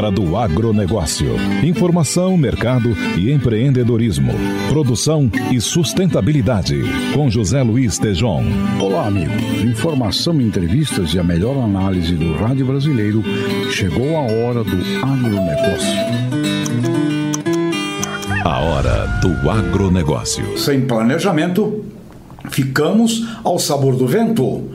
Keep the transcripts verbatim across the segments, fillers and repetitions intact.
Hora do Agronegócio. Informação, mercado e empreendedorismo. Produção e sustentabilidade. Com José Luiz Tejão. Olá, amigos. Informação, entrevistas e a melhor análise do rádio brasileiro. Chegou a hora do agronegócio. A hora do agronegócio. Sem planejamento, ficamos ao sabor do vento.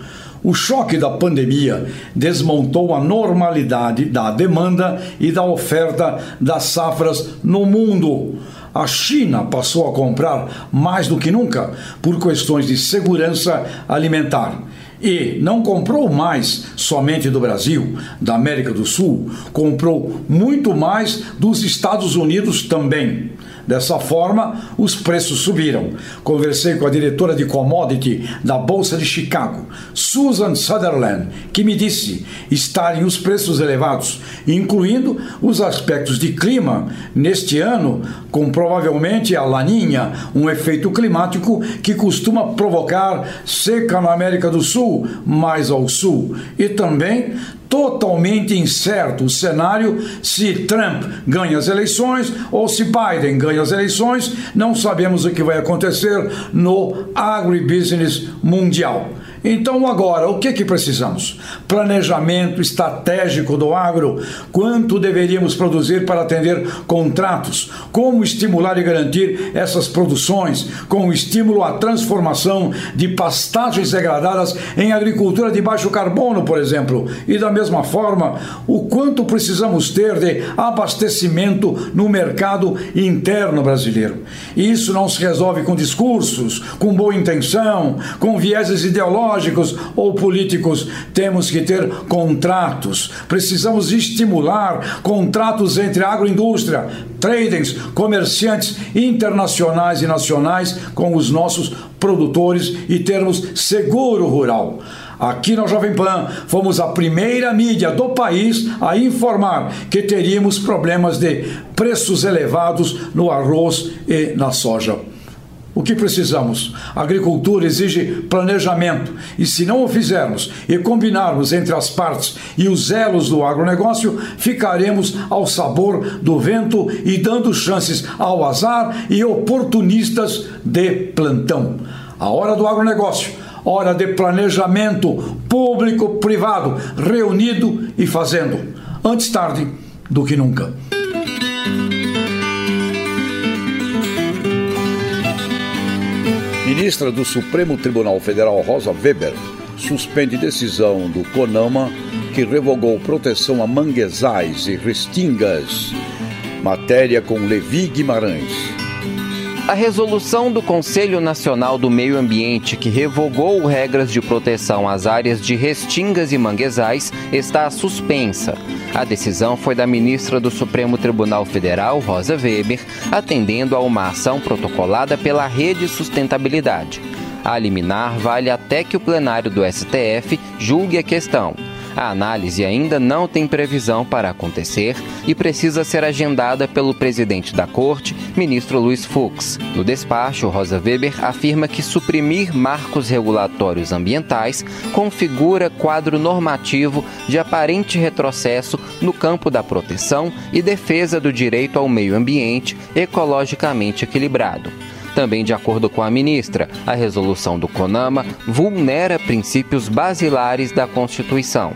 O choque da pandemia desmontou a normalidade da demanda e da oferta das safras no mundo. A China passou a comprar mais do que nunca por questões de segurança alimentar. E não comprou mais somente do Brasil, da América do Sul, comprou muito mais dos Estados Unidos também. Dessa forma, os preços subiram. Conversei com a diretora de commodity da Bolsa de Chicago, Susan Sutherland, que me disse estarem os preços elevados, incluindo os aspectos de clima, neste ano, com provavelmente a La Niña, um efeito climático que costuma provocar seca na América do Sul, mais ao sul, e também totalmente incerto o cenário se Trump ganha as eleições ou se Biden ganha as eleições. Não sabemos o que vai acontecer no agribusiness mundial. Então agora, o que que precisamos? Planejamento estratégico do agro, quanto deveríamos produzir para atender contratos, como estimular e garantir essas produções, com o estímulo à transformação de pastagens degradadas em agricultura de baixo carbono, por exemplo, e da mesma forma, o quanto precisamos ter de abastecimento no mercado interno brasileiro. E isso não se resolve com discursos, com boa intenção, com vieses ideológicos, ou políticos. Temos que ter contratos, precisamos estimular contratos entre agroindústria, traders, comerciantes internacionais e nacionais com os nossos produtores e termos seguro rural. Aqui na Jovem Pan, fomos a primeira mídia do país a informar que teríamos problemas de preços elevados no arroz e na soja. O que precisamos? A agricultura exige planejamento, e se não o fizermos e combinarmos entre as partes e os elos do agronegócio, ficaremos ao sabor do vento e dando chances ao azar e oportunistas de plantão. A hora do agronegócio, hora de planejamento público-privado, reunido e fazendo. Antes tarde do que nunca. Ministra do Supremo Tribunal Federal, Rosa Weber, suspende decisão do Conama que revogou proteção a manguezais e restingas. Matéria com Levi Guimarães. A resolução do Conselho Nacional do Meio Ambiente, que revogou regras de proteção às áreas de restingas e manguezais, está suspensa. A decisão foi da ministra do Supremo Tribunal Federal, Rosa Weber, atendendo a uma ação protocolada pela Rede Sustentabilidade. A liminar vale até que o plenário do S T F julgue a questão. A análise ainda não tem previsão para acontecer e precisa ser agendada pelo presidente da Corte, ministro Luiz Fux. No despacho, Rosa Weber afirma que suprimir marcos regulatórios ambientais configura quadro normativo de aparente retrocesso no campo da proteção e defesa do direito ao meio ambiente ecologicamente equilibrado. Também, de acordo com a ministra, a resolução do Conama vulnera princípios basilares da Constituição.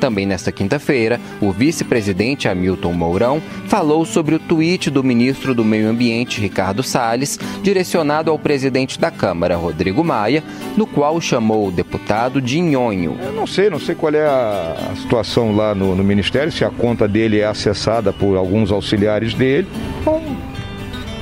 Também nesta quinta-feira, o vice-presidente Hamilton Mourão falou sobre o tweet do ministro do Meio Ambiente, Ricardo Salles, direcionado ao presidente da Câmara, Rodrigo Maia, no qual chamou o deputado de nhonho. Eu não sei, não sei qual é a situação lá no, no Ministério, se a conta dele é acessada por alguns auxiliares dele. Bom,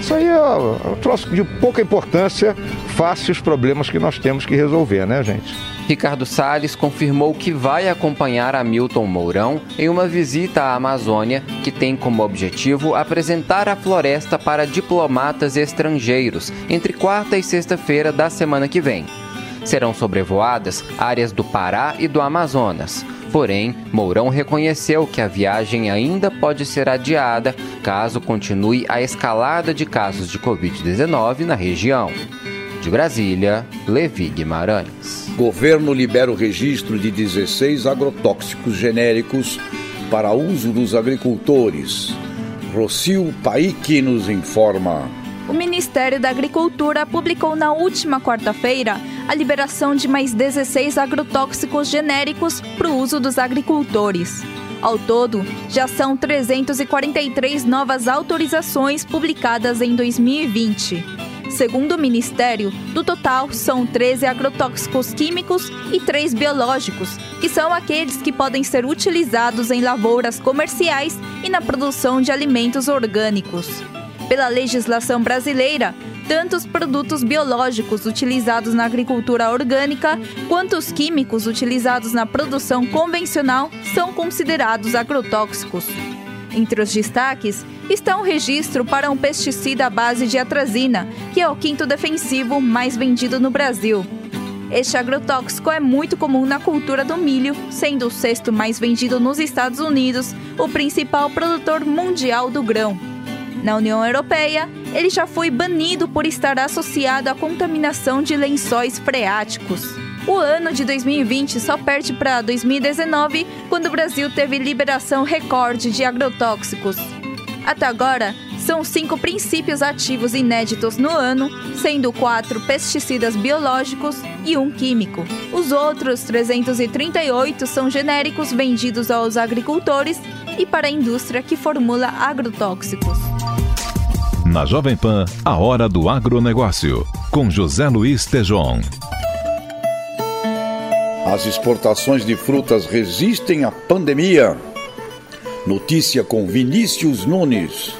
isso aí é um troço de pouca importância face aos problemas que nós temos que resolver, né, gente? Ricardo Salles confirmou que vai acompanhar Hamilton Mourão em uma visita à Amazônia, que tem como objetivo apresentar a floresta para diplomatas estrangeiros entre quarta e sexta-feira da semana que vem. Serão sobrevoadas áreas do Pará e do Amazonas. Porém, Mourão reconheceu que a viagem ainda pode ser adiada caso continue a escalada de casos de covid dezenove na região. De Brasília, Levi Guimarães. Governo libera o registro de dezesseis agrotóxicos genéricos para uso dos agricultores. Rocio Paik nos informa. O Ministério da Agricultura publicou na última quarta-feira a liberação de mais dezesseis agrotóxicos genéricos para o uso dos agricultores. Ao todo, já são trezentas e quarenta e três novas autorizações publicadas em dois mil e vinte. Segundo o Ministério, do total são treze agrotóxicos químicos e três biológicos, que são aqueles que podem ser utilizados em lavouras comerciais e na produção de alimentos orgânicos. Pela legislação brasileira, tanto os produtos biológicos utilizados na agricultura orgânica quanto os químicos utilizados na produção convencional são considerados agrotóxicos. Entre os destaques está um registro para um pesticida à base de atrazina, que é o quinto defensivo mais vendido no Brasil. Este agrotóxico é muito comum na cultura do milho, sendo o sexto mais vendido nos Estados Unidos, o principal produtor mundial do grão. Na União Europeia, ele já foi banido por estar associado à contaminação de lençóis freáticos. O ano de dois mil e vinte só perde para dois mil e dezenove, quando o Brasil teve liberação recorde de agrotóxicos. Até agora, são cinco princípios ativos inéditos no ano, sendo quatro pesticidas biológicos e um químico. Os outros trezentos e trinta e oito são genéricos vendidos aos agricultores e para a indústria que formula agrotóxicos. Na Jovem Pan, a Hora do Agronegócio, com José Luiz Tejão. As exportações de frutas resistem à pandemia. Notícia com Vinícius Nunes.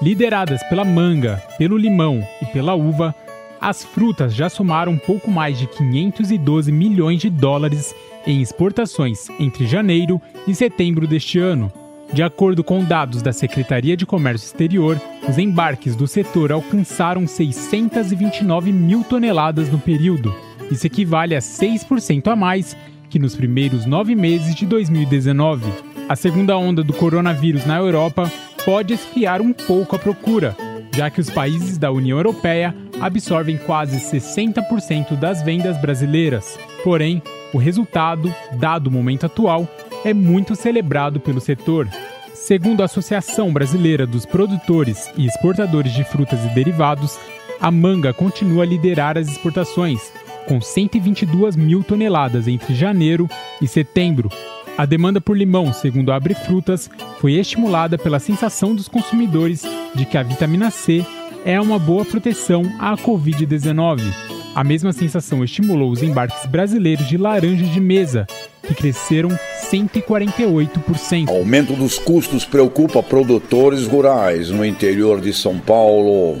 Lideradas pela manga, pelo limão e pela uva, as frutas já somaram pouco mais de quinhentos e doze milhões de dólares em exportações entre janeiro e setembro deste ano. De acordo com dados da Secretaria de Comércio Exterior, os embarques do setor alcançaram seiscentos e vinte e nove mil toneladas no período. Isso equivale a seis por cento a mais que nos primeiros nove meses de dois mil e dezenove. A segunda onda do coronavírus na Europa pode esfriar um pouco a procura, já que os países da União Europeia absorvem quase sessenta por cento das vendas brasileiras. Porém, o resultado, dado o momento atual, é muito celebrado pelo setor. Segundo a Associação Brasileira dos Produtores e Exportadores de Frutas e Derivados, a manga continua a liderar as exportações, com cento e vinte e duas mil toneladas entre janeiro e setembro. A demanda por limão, segundo a Abrefrutas, foi estimulada pela sensação dos consumidores de que a vitamina C é uma boa proteção à covid dezenove. A mesma sensação estimulou os embarques brasileiros de laranjas de mesa, que cresceram cento e quarenta e oito por cento. Aumento dos custos preocupa produtores rurais no interior de São Paulo.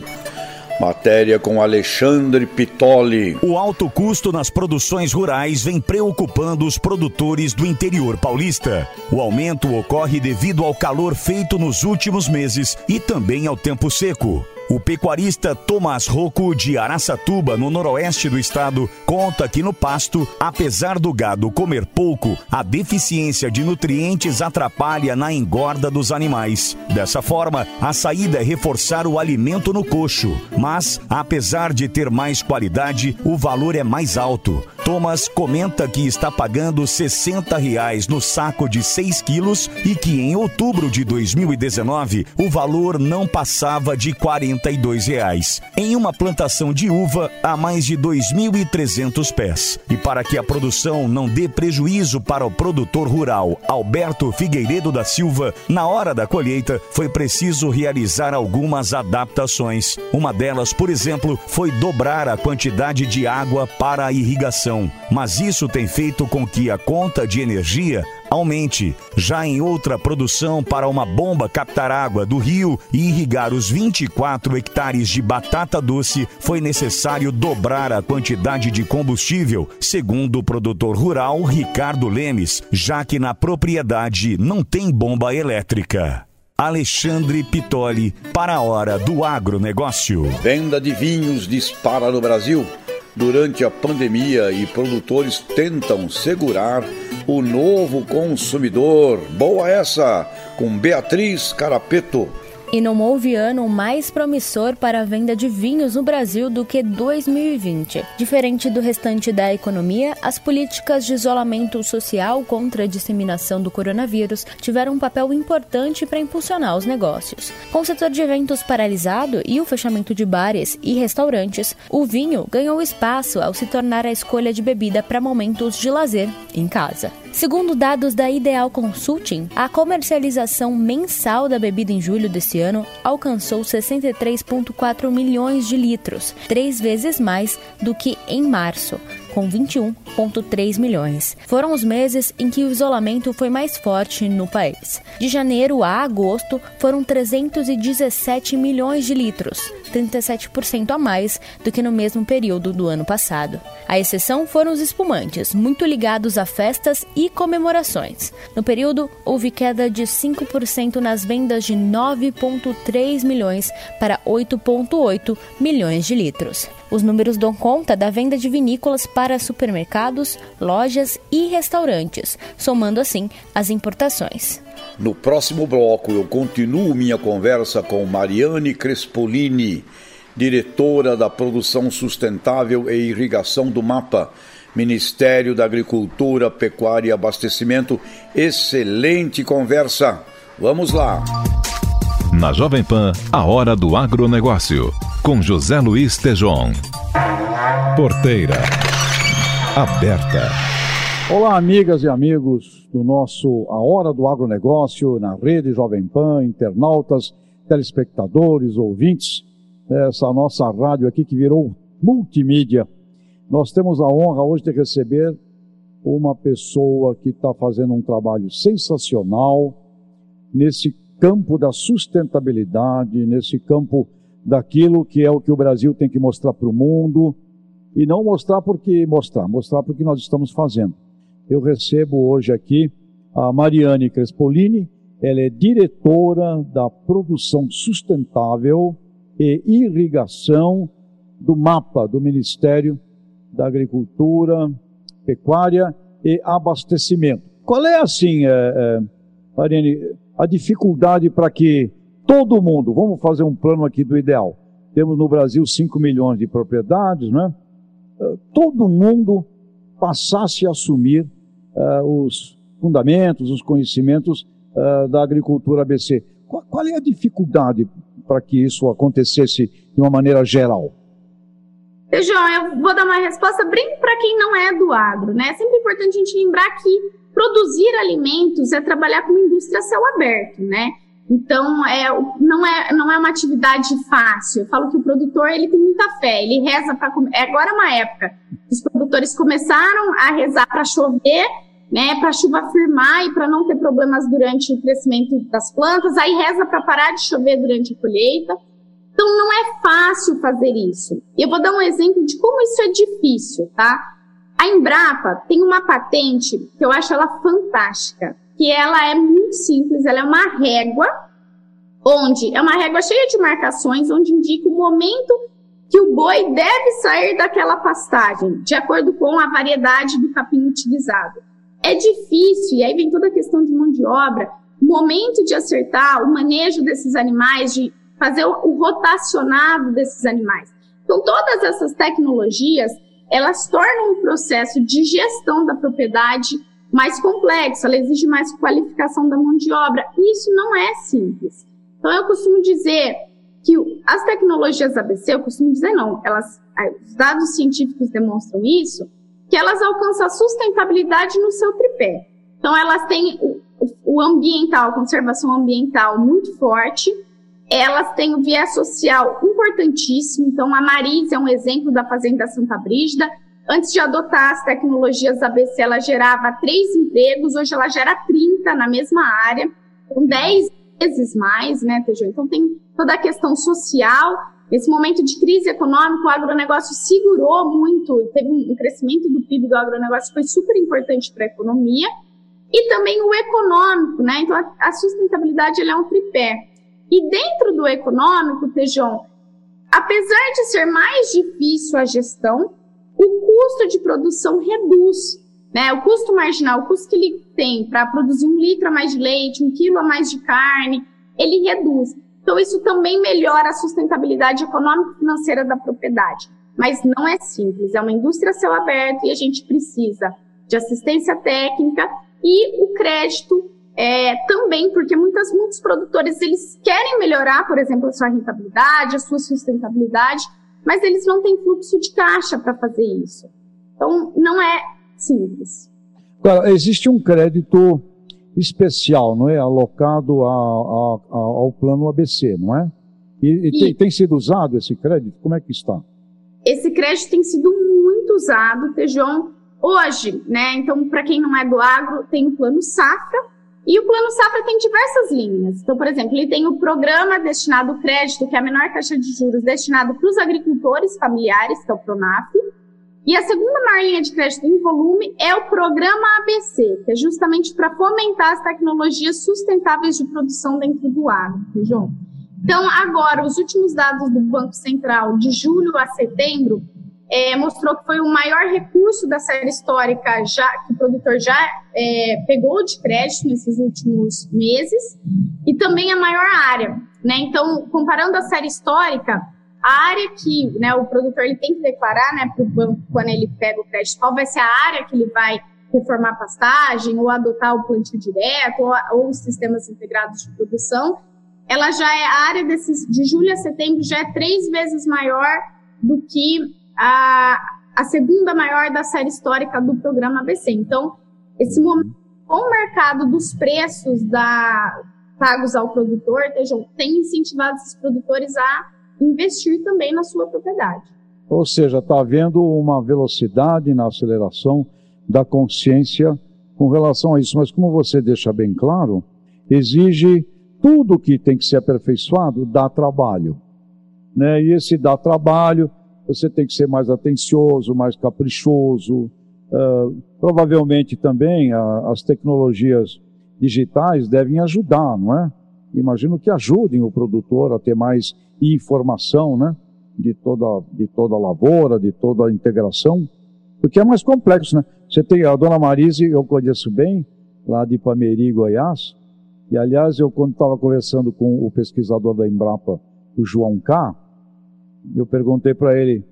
Matéria com Alexandre Pitoli. O alto custo nas produções rurais vem preocupando os produtores do interior paulista. O aumento ocorre devido ao calor feito nos últimos meses e também ao tempo seco. O pecuarista Tomás Rocco, de Araçatuba, no noroeste do estado, conta que no pasto, apesar do gado comer pouco, a deficiência de nutrientes atrapalha na engorda dos animais. Dessa forma, a saída é reforçar o alimento no coxo. Mas, apesar de ter mais qualidade, o valor é mais alto. Thomas comenta que está pagando sessenta reais no saco de seis quilos e que em outubro de dois mil e dezenove o valor não passava de quarenta e dois reais. Em uma plantação de uva há mais de dois mil e trezentos pés. E para que a produção não dê prejuízo para o produtor rural Alberto Figueiredo da Silva, na hora da colheita foi preciso realizar algumas adaptações. Uma delas, por exemplo, foi dobrar a quantidade de água para a irrigação. Mas isso tem feito com que a conta de energia aumente. Já em outra produção, para uma bomba captar água do rio e irrigar os vinte e quatro hectares de batata doce, foi necessário dobrar a quantidade de combustível, segundo o produtor rural Ricardo Lemes, já que na propriedade não tem bomba elétrica. Alexandre Pitoli, para a Hora do Agronegócio. Venda de vinhos dispara no Brasil durante a pandemia e produtores tentam segurar o novo consumidor. Boa essa, com Beatriz Carapeto. E não houve ano mais promissor para a venda de vinhos no Brasil do que dois mil e vinte. Diferente do restante da economia, as políticas de isolamento social contra a disseminação do coronavírus tiveram um papel importante para impulsionar os negócios. Com o setor de eventos paralisado e o fechamento de bares e restaurantes, o vinho ganhou espaço ao se tornar a escolha de bebida para momentos de lazer em casa. Segundo dados da Ideal Consulting, a comercialização mensal da bebida em julho desse ano alcançou sessenta e três vírgula quatro milhões de litros, três vezes mais do que em março, com vinte e um vírgula três milhões. Foram os meses em que o isolamento foi mais forte no país. De janeiro a agosto, foram trezentos e dezessete milhões de litros, trinta e sete por cento a mais do que no mesmo período do ano passado. A exceção foram os espumantes, muito ligados a festas e comemorações. No período, houve queda de cinco por cento nas vendas de nove vírgula três milhões para oito vírgula oito milhões de litros. Os números dão conta da venda de vinícolas para supermercados, lojas e restaurantes, somando assim as importações. No próximo bloco eu continuo minha conversa com Mariane Crespolini, diretora da Produção Sustentável e Irrigação do MAPA, Ministério da Agricultura, Pecuária e Abastecimento. Excelente conversa! Vamos lá! Na Jovem Pan, a hora do agronegócio, com José Luiz Tejão. Porteira aberta. Olá, amigas e amigos do nosso A Hora do Agronegócio, na rede Jovem Pan, internautas, telespectadores, ouvintes, essa nossa rádio aqui que virou multimídia. Nós temos a honra hoje de receber uma pessoa que está fazendo um trabalho sensacional nesse campo da sustentabilidade, nesse campo daquilo que é o que o Brasil tem que mostrar para o mundo, e não mostrar porque mostrar, mostrar porque nós estamos fazendo. Eu recebo hoje aqui a Mariane Crespolini, ela é diretora da Produção Sustentável e Irrigação do MAPA, do Ministério da Agricultura, Pecuária e Abastecimento. Qual é, assim, é, é, Mariane, a dificuldade para que todo mundo, vamos fazer um plano aqui do ideal. Temos no Brasil cinco milhões de propriedades, né? Todo mundo passasse a assumir uh, os fundamentos, os conhecimentos uh, da agricultura A B C. Qual, qual é a dificuldade para que isso acontecesse de uma maneira geral? João, eu vou dar uma resposta bem para quem não é do agro, né? É sempre importante a gente lembrar que produzir alimentos é trabalhar com indústria a céu aberto, né? Então, é, não, é, não é uma atividade fácil. Eu falo que o produtor ele tem muita fé, ele reza para... Agora é uma época os produtores começaram a rezar para chover, né, para a chuva firmar e para não ter problemas durante o crescimento das plantas, aí reza para parar de chover durante a colheita. Então, não é fácil fazer isso. Eu vou dar um exemplo de como isso é difícil, tá? A Embrapa tem uma patente que eu acho ela fantástica, que ela é muito simples, ela é uma régua, onde é uma régua cheia de marcações, onde indica o momento que o boi deve sair daquela pastagem, de acordo com a variedade do capim utilizado. É difícil, e aí vem toda a questão de mão de obra, o momento de acertar o manejo desses animais, de fazer o rotacionado desses animais. Então, todas essas tecnologias, elas tornam o processo de gestão da propriedade mais complexo, ela exige mais qualificação da mão de obra, e isso não é simples. Então, eu costumo dizer que as tecnologias A B C, eu costumo dizer não, elas, os dados científicos demonstram isso, que elas alcançam a sustentabilidade no seu tripé. Então, elas têm o, o ambiental, a conservação ambiental muito forte, elas têm o viés social importantíssimo, então a Marise é um exemplo da Fazenda Santa Brígida. Antes de adotar as tecnologias A B C, ela gerava três empregos, hoje ela gera trinta na mesma área, com dez vezes mais, né, Tejão? Então tem toda a questão social. Nesse momento de crise econômica, o agronegócio segurou muito, teve um crescimento do P I B do agronegócio que foi super importante para a economia, e também o econômico, né? Então a sustentabilidade ela é um tripé. E dentro do econômico, Tejão, apesar de ser mais difícil a gestão, o custo de produção reduz, né? O custo marginal, o custo que ele tem para produzir um litro a mais de leite, um quilo a mais de carne, ele reduz. Então, isso também melhora a sustentabilidade econômica e financeira da propriedade. Mas não é simples, é uma indústria a céu aberto e a gente precisa de assistência técnica e o crédito é, também, porque muitas, muitos produtores eles querem melhorar, por exemplo, a sua rentabilidade, a sua sustentabilidade, mas eles não têm fluxo de caixa para fazer isso. Então, não é simples. Agora, existe um crédito especial, não é? Alocado a, a, a, ao plano A B C, não é? E, e, e tem, tem sido usado esse crédito? Como é que está? Esse crédito tem sido muito usado, Tejão, hoje, né? Então, para quem não é do agro, tem o Plano Safra, e o Plano Safra tem diversas linhas. Então, por exemplo, ele tem o programa destinado ao crédito, que é a menor taxa de juros, destinado para os agricultores familiares, que é o PRONAF, e a segunda maior linha de crédito em volume é o Programa A B C, que é justamente para fomentar as tecnologias sustentáveis de produção dentro do agro, Tejão. Então, agora, os últimos dados do Banco Central, de julho a setembro, é, mostrou que foi o maior recurso da série histórica já, que o produtor já é, pegou de crédito nesses últimos meses, e também a maior área, né? Então, comparando a série histórica, a área que, né, o produtor ele tem que declarar, né, para o banco quando ele pega o crédito, qual vai ser a área que ele vai reformar a pastagem, ou adotar o plantio direto, ou, ou os sistemas integrados de produção, ela já é, a área desses, de julho a setembro já é três vezes maior do que a, a segunda maior da série histórica do programa A B C. Então, esse momento, com o mercado dos preços da, pagos ao produtor, Tejão, tem incentivado esses produtores a investir também na sua propriedade. Ou seja, está havendo uma velocidade na aceleração da consciência com relação a isso. Mas como você deixa bem claro, exige... Tudo que tem que ser aperfeiçoado dá trabalho, né? E esse dá trabalho, você tem que ser mais atencioso, mais caprichoso. Uh, provavelmente também a, as tecnologias digitais devem ajudar, não é? Imagino que ajudem o produtor a ter mais informação, né? De toda, de toda a lavoura, de toda a integração, porque é mais complexo, né? Você tem a dona Marise, eu conheço bem, lá de Pameri, Goiás. E, aliás, eu quando estava conversando com o pesquisador da Embrapa, o João K., eu perguntei para ele,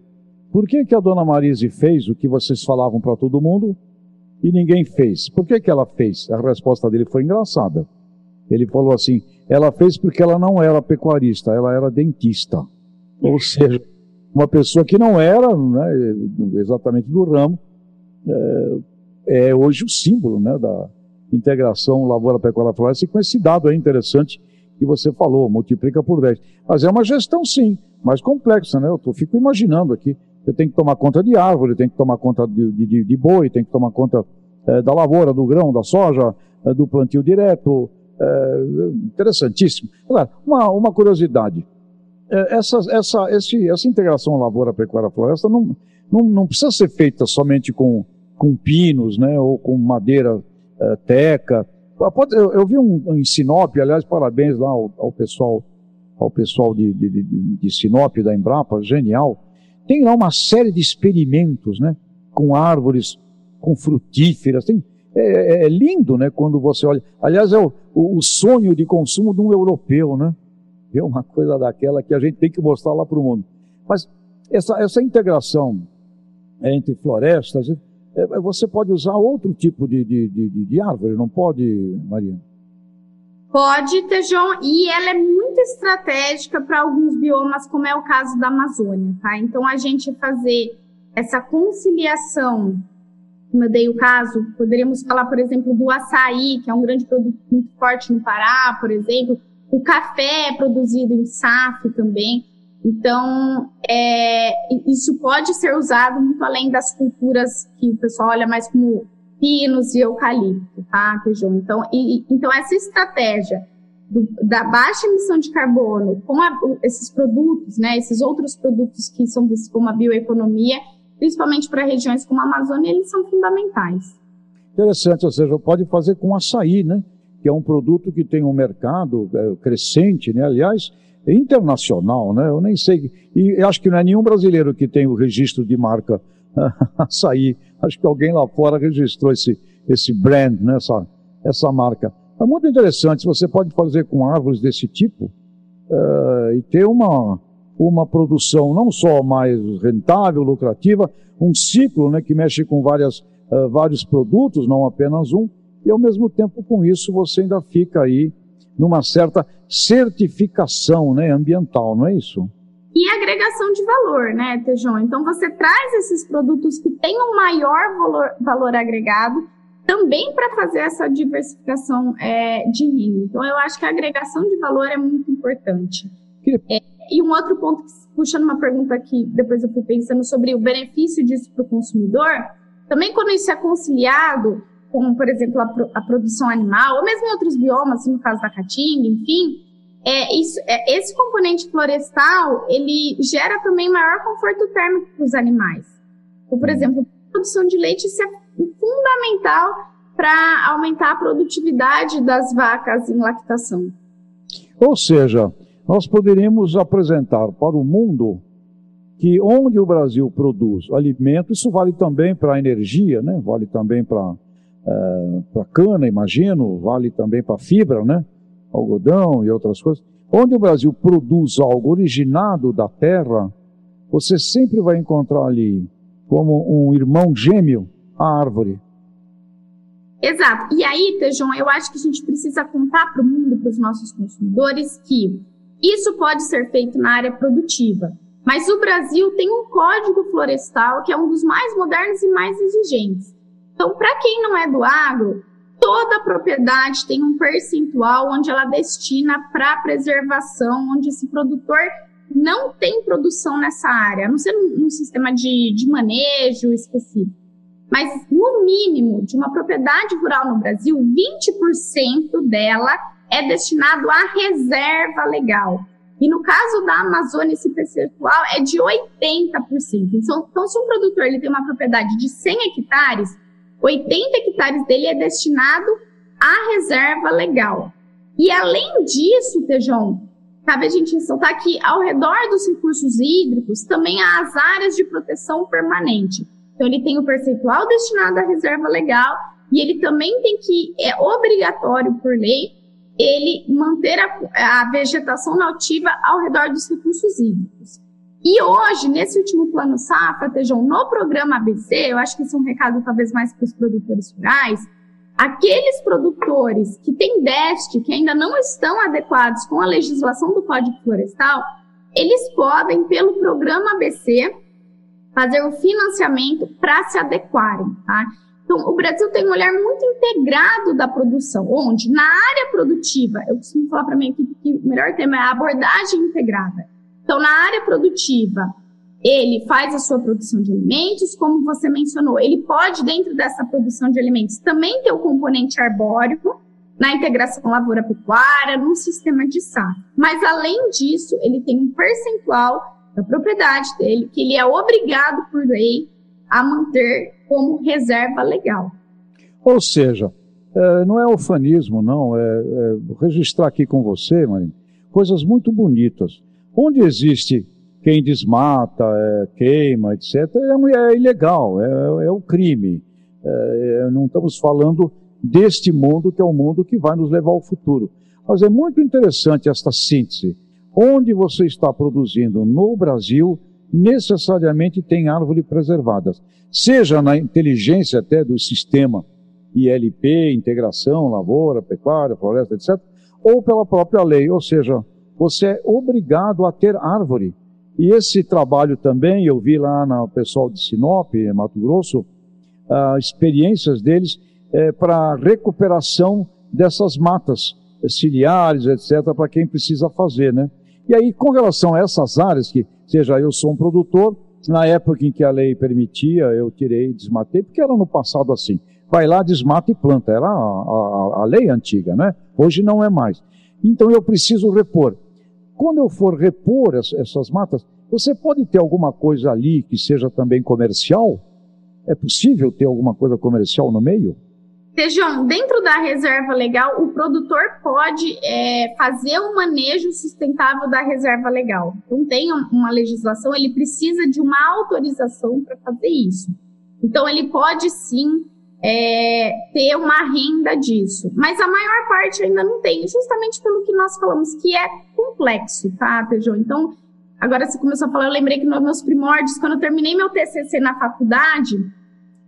por que que a dona Marise fez o que vocês falavam para todo mundo e ninguém fez? Por que que ela fez? A resposta dele foi engraçada. Ele falou assim, ela fez porque ela não era pecuarista, ela era dentista. Ou seja, uma pessoa que não era, né, exatamente do ramo, é, é hoje o símbolo, né, da... integração lavoura, pecuária, floresta, e com esse dado aí interessante que você falou, multiplica por dez. Mas é uma gestão, sim, mais complexa, né? Eu tô, fico imaginando aqui, você tem que tomar conta de árvore, tem que tomar conta de, de, de boi, tem que tomar conta é, da lavoura, do grão, da soja, é, do plantio direto, é, interessantíssimo. Agora, uma, uma curiosidade, é, essa, essa, esse, essa integração lavoura, pecuária, floresta não, não, não precisa ser feita somente com, com pinos, né, ou com madeira teca. Eu vi um em Sinop, aliás, parabéns lá ao, ao pessoal, ao pessoal de, de, de Sinop, da Embrapa, genial. Tem lá uma série de experimentos, né? Com árvores, com frutíferas. Tem, é, é lindo, né? Quando você olha. Aliás, é o, o sonho de consumo de um europeu, né? É uma coisa daquela que a gente tem que mostrar lá para o mundo. Mas essa, essa integração entre florestas... Você pode usar outro tipo de, de, de, de árvore, não pode, Mariana? Pode, Tejão, e ela é muito estratégica para alguns biomas, como é o caso da Amazônia, tá? Então, a gente fazer essa conciliação, como eu dei o caso, poderíamos falar, por exemplo, do açaí, que é um grande produto muito forte no Pará, por exemplo, o café é produzido em S A F também. Então, é, isso pode ser usado muito além das culturas que o pessoal olha mais como pinos e eucalipto, tá, Tejão? Então, e, então essa estratégia do, da baixa emissão de carbono com a, esses produtos, né, esses outros produtos que são vistos como a bioeconomia, principalmente para regiões como a Amazônia, eles são fundamentais. Interessante, ou seja, pode fazer com açaí, né, que é um produto que tem um mercado crescente, né, aliás... internacional, né? Eu nem sei, e acho que não é nenhum brasileiro que tem o registro de marca açaí, acho que alguém lá fora registrou esse, esse brand, né? essa, essa marca. É muito interessante, você pode fazer com árvores desse tipo, uh, e ter uma, uma produção não só mais rentável, lucrativa, um ciclo, né, que mexe com várias, uh, vários produtos, não apenas um, e ao mesmo tempo com isso você ainda fica aí numa certa certificação, né, ambiental, não é isso? E agregação de valor, né, Tejão? Então você traz esses produtos que têm um maior valor, valor agregado também para fazer essa diversificação é, de renda. Então eu acho que a agregação de valor é muito importante. Que... É, e um outro ponto, puxando uma pergunta que depois eu fui pensando sobre o benefício disso para o consumidor, também quando isso é conciliado com, por exemplo, a, pro, a produção animal, ou mesmo em outros biomas, no caso da caatinga, enfim... É, isso, é, esse componente florestal, ele gera também maior conforto térmico para os animais. Então, por exemplo, a produção de leite, isso é fundamental para aumentar a produtividade das vacas em lactação. Ou seja, nós poderíamos apresentar para o mundo que onde o Brasil produz alimento, isso vale também para a energia, né? Vale também para é, para cana, imagino, vale também para fibra, né? Algodão e outras coisas, onde o Brasil produz algo originado da terra, você sempre vai encontrar ali como um irmão gêmeo a árvore. Exato. E aí, Tejão, eu acho que a gente precisa contar para o mundo, para os nossos consumidores, que isso pode ser feito na área produtiva, mas o Brasil tem um código florestal que é um dos mais modernos e mais exigentes. Então, para quem não é do agro, toda propriedade tem um percentual onde ela destina para preservação, onde esse produtor não tem produção nessa área, a não ser num sistema de, de manejo específico. Mas, no mínimo, de uma propriedade rural no Brasil, vinte por cento dela é destinado à reserva legal. E no caso da Amazônia, esse percentual é de oitenta por cento. Então, se um produtor ele tem uma propriedade de cem hectares, oitenta hectares dele é destinado à reserva legal. E além disso, Tejão, cabe a gente ressaltar que ao redor dos recursos hídricos também há as áreas de proteção permanente. Então ele tem o percentual destinado à reserva legal e ele também tem que, é obrigatório por lei, ele manter a, a vegetação nativa ao redor dos recursos hídricos. E hoje, nesse último plano safra, Tejão, no programa A B C, eu acho que esse é um recado talvez mais para os produtores rurais, aqueles produtores que têm déficit, que ainda não estão adequados com a legislação do Código Florestal, eles podem, pelo programa A B C, fazer o financiamento para se adequarem, tá? Então, o Brasil tem um olhar muito integrado da produção, onde, na área produtiva, eu costumo falar para a minha equipe que o melhor tema é a abordagem integrada. Então, na área produtiva, ele faz a sua produção de alimentos, como você mencionou. Ele pode, dentro dessa produção de alimentos, também ter o componente arbóreo na integração lavoura-pecuária, num sistema de S A F. Mas, além disso, ele tem um percentual da propriedade dele, que ele é obrigado por lei a manter como reserva legal. Ou seja, não é eufemismo, não. É, é, vou registrar aqui com você, Mariane, coisas muito bonitas. Onde existe quem desmata, é, queima, etcétera, é, é ilegal, é, é um crime. É, é, não estamos falando deste mundo, que é o mundo que vai nos levar ao futuro. Mas é muito interessante esta síntese. Onde você está produzindo no Brasil, necessariamente tem árvores preservadas. Seja na inteligência até do sistema I L P, integração, lavoura, pecuária, floresta, etcétera, ou pela própria lei, ou seja... Você é obrigado a ter árvore. E esse trabalho também, eu vi lá no pessoal de Sinop, Mato Grosso, ah, experiências deles eh, para recuperação dessas matas ciliares, etcétera, para quem precisa fazer, né? E aí, com relação a essas áreas, que seja, eu sou um produtor, na época em que a lei permitia, eu tirei e desmatei, porque era no passado assim. Vai lá, desmata e planta. Era a, a, a lei antiga, né? Hoje não é mais. Então eu preciso repor. Quando eu for repor essas matas, você pode ter alguma coisa ali que seja também comercial? É possível ter alguma coisa comercial no meio? Tejão, dentro da reserva legal, o produtor pode é, fazer um manejo sustentável da reserva legal. Então tem uma legislação, ele precisa de uma autorização para fazer isso. Então ele pode sim é, ter uma renda disso. Mas a maior parte ainda não tem, justamente pelo que nós falamos, que é complexo, tá, Tejão? Então, agora você começou a falar, eu lembrei que nos meus primórdios, quando eu terminei meu T C C na faculdade,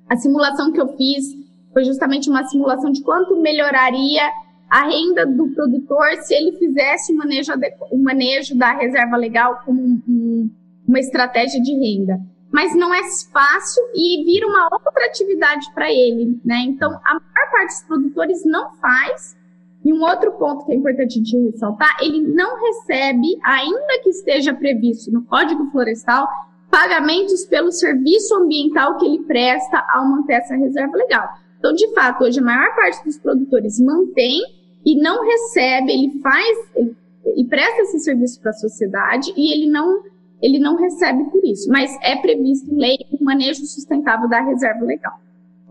a simulação que eu fiz foi justamente uma simulação de quanto melhoraria a renda do produtor se ele fizesse o manejo, o manejo da reserva legal como um, um, uma estratégia de renda. Mas não é fácil e vira uma outra atividade para ele, né? Então, a maior parte dos produtores não faz. E um outro ponto que é importante de ressaltar, ele não recebe, ainda que esteja previsto no Código Florestal, pagamentos pelo serviço ambiental que ele presta ao manter essa reserva legal. Então, de fato, hoje a maior parte dos produtores mantém e não recebe, ele faz, ele, ele presta esse serviço para a sociedade e ele não, ele não recebe por isso. Mas é previsto em lei o manejo sustentável da reserva legal.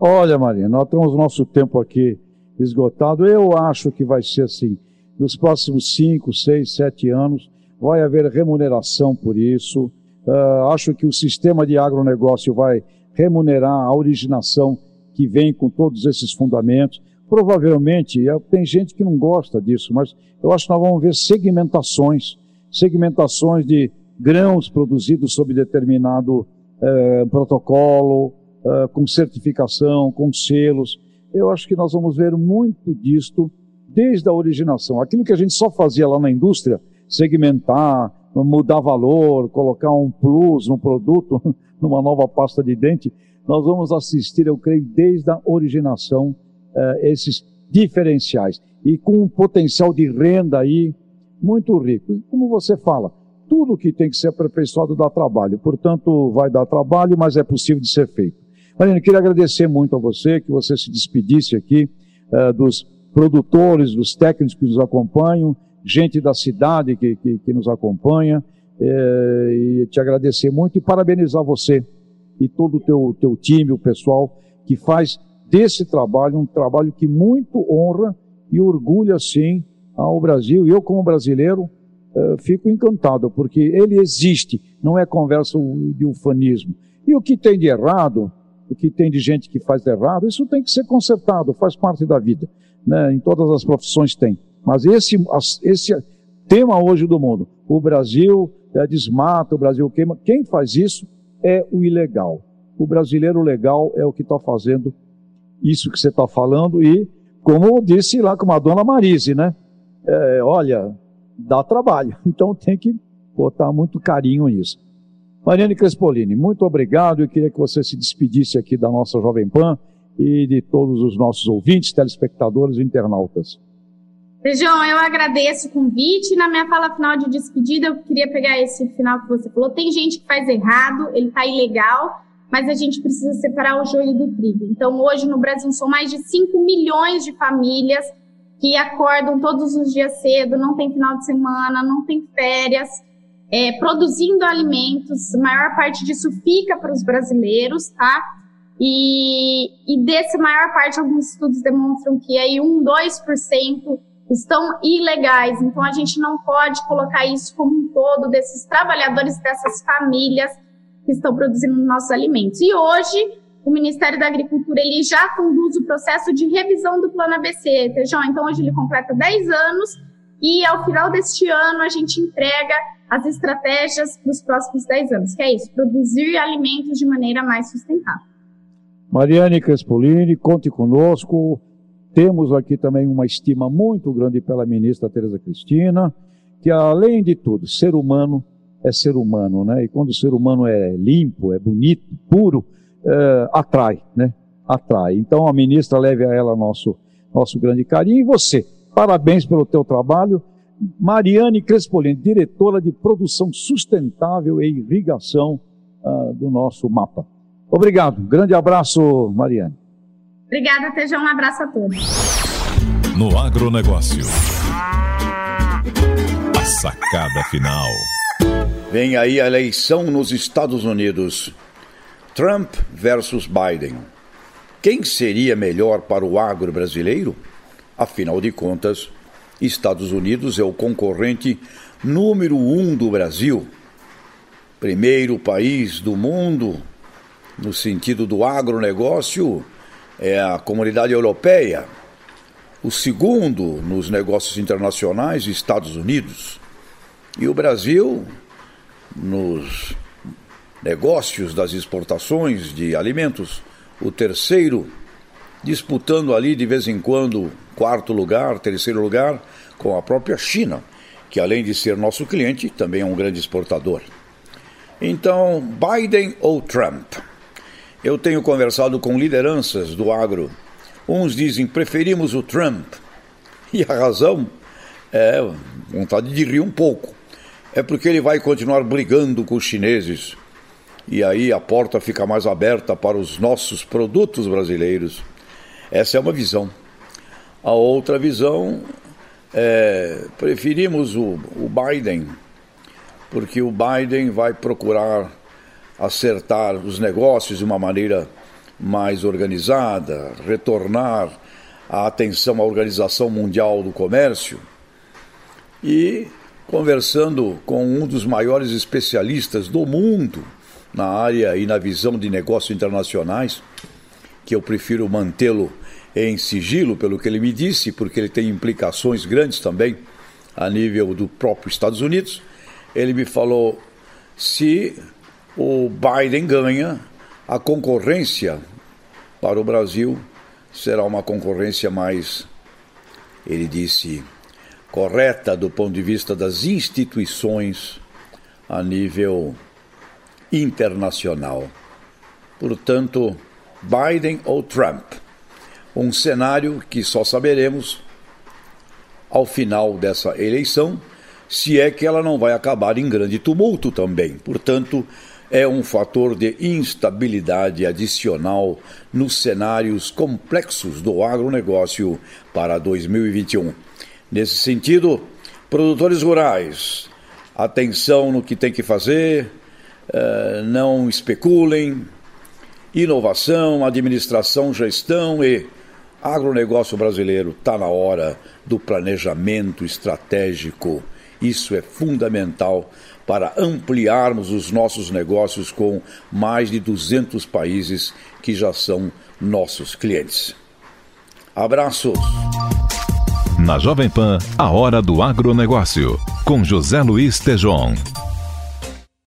Olha, Maria, nós temos o nosso tempo aqui esgotado. Eu acho que vai ser assim, nos próximos cinco, seis, sete anos, vai haver remuneração por isso. Uh, acho que o sistema de agronegócio vai remunerar a originação que vem com todos esses fundamentos. Provavelmente, eu, tem gente que não gosta disso, mas eu acho que nós vamos ver segmentações, segmentações de grãos produzidos sob determinado uh, protocolo, uh, com certificação, com selos. Eu acho que nós vamos ver muito disto desde a originação. Aquilo que a gente só fazia lá na indústria, segmentar, mudar valor, colocar um plus no produto, numa nova pasta de dente, nós vamos assistir, eu creio, desde a originação, eh, esses diferenciais. E com um potencial de renda aí muito rico. E como você fala, tudo que tem que ser aperfeiçoado dá trabalho. Portanto, vai dar trabalho, mas é possível de ser feito. Mariane, queria agradecer muito a você, que você se despedisse aqui uh, dos produtores, dos técnicos que nos acompanham, gente da cidade que, que, que nos acompanha, uh, e te agradecer muito e parabenizar você e todo o teu, teu time, o pessoal que faz desse trabalho, um trabalho que muito honra e orgulha, sim, ao Brasil. E eu, como brasileiro, uh, fico encantado, porque ele existe, não é conversa de ufanismo. E o que tem de errado... o que tem de gente que faz errado, isso tem que ser consertado, faz parte da vida, né? Em todas as profissões tem. Mas esse, esse tema hoje do mundo, o Brasil desmata, o Brasil queima, quem faz isso é o ilegal. O brasileiro legal é o que está fazendo isso que você está falando e, como eu disse lá com a dona Marise, né? É, olha, dá trabalho, então tem que botar muito carinho nisso. Mariane Crespolini, muito obrigado. Eu queria que você se despedisse aqui da nossa Jovem Pan e de todos os nossos ouvintes, telespectadores e internautas. João, eu agradeço o convite. Na minha fala final de despedida, eu queria pegar esse final que você falou. Tem gente que faz errado, ele está ilegal, mas a gente precisa separar o joio do trigo. Então, hoje no Brasil, são mais de cinco milhões de famílias que acordam todos os dias cedo, não tem final de semana, não tem férias, É, produzindo alimentos, a maior parte disso fica para os brasileiros, tá? E, e dessa maior parte, alguns estudos demonstram que aí um, dois por cento estão ilegais. Então, a gente não pode colocar isso como um todo desses trabalhadores, dessas famílias que estão produzindo nossos alimentos. E hoje, o Ministério da Agricultura ele já conduz o processo de revisão do Plano A B C, Tejão. Então, hoje ele completa dez anos e, ao final deste ano, a gente entrega as estratégias dos próximos dez anos, que é isso, produzir alimentos de maneira mais sustentável. Mariane Crespolini, conte conosco. Temos aqui também uma estima muito grande pela ministra Tereza Cristina, que além de tudo, ser humano é ser humano, né? E quando o ser humano é limpo, é bonito, puro, é, atrai, né? Atrai. Então a ministra leve a ela nosso, nosso grande carinho. E você, parabéns pelo teu trabalho. Mariane Crespolini, diretora de Produção Sustentável e Irrigação uh, do nosso MAPA. Obrigado. Grande abraço, Mariane. Obrigada, Tejão. Um abraço a todos. No agronegócio, a sacada final. Vem aí a eleição nos Estados Unidos. Trump versus Biden. Quem seria melhor para o agro brasileiro? Afinal de contas, Estados Unidos é o concorrente número um do Brasil, primeiro país do mundo, no sentido do agronegócio, é a Comunidade Europeia, o segundo nos negócios internacionais, Estados Unidos, e o Brasil nos negócios das exportações de alimentos, o terceiro, disputando ali de vez em quando quarto lugar, terceiro lugar com a própria China, que além de ser nosso cliente, também é um grande exportador. Então, Biden ou Trump? Eu tenho conversado com lideranças do agro. Uns dizem, preferimos o Trump. E a razão é vontade de rir um pouco. É porque ele vai continuar brigando com os chineses. E aí a porta fica mais aberta para os nossos produtos brasileiros. Essa é uma visão. A outra visão é, preferimos o, o Biden, porque o Biden vai procurar acertar os negócios de uma maneira mais organizada, retornar a atenção à Organização Mundial do Comércio. E conversando com um dos maiores especialistas do mundo na área e na visão de negócios internacionais, que eu prefiro mantê-lo em sigilo, pelo que ele me disse, porque ele tem implicações grandes também a nível do próprio Estados Unidos, ele me falou, se o Biden ganha, a concorrência para o Brasil será uma concorrência mais, ele disse, correta do ponto de vista das instituições a nível internacional. Portanto, Biden ou Trump? Um cenário que só saberemos ao final dessa eleição, se é que ela não vai acabar em grande tumulto também. Portanto, é um fator de instabilidade adicional nos cenários complexos do agronegócio para dois mil e vinte e um. Nesse sentido, produtores rurais, atenção no que tem que fazer, não especulem, inovação, administração, gestão e... agronegócio brasileiro está na hora do planejamento estratégico. Isso é fundamental para ampliarmos os nossos negócios com mais de duzentos países que já são nossos clientes. Abraços! Na Jovem Pan, a hora do agronegócio, com José Luiz Tejão.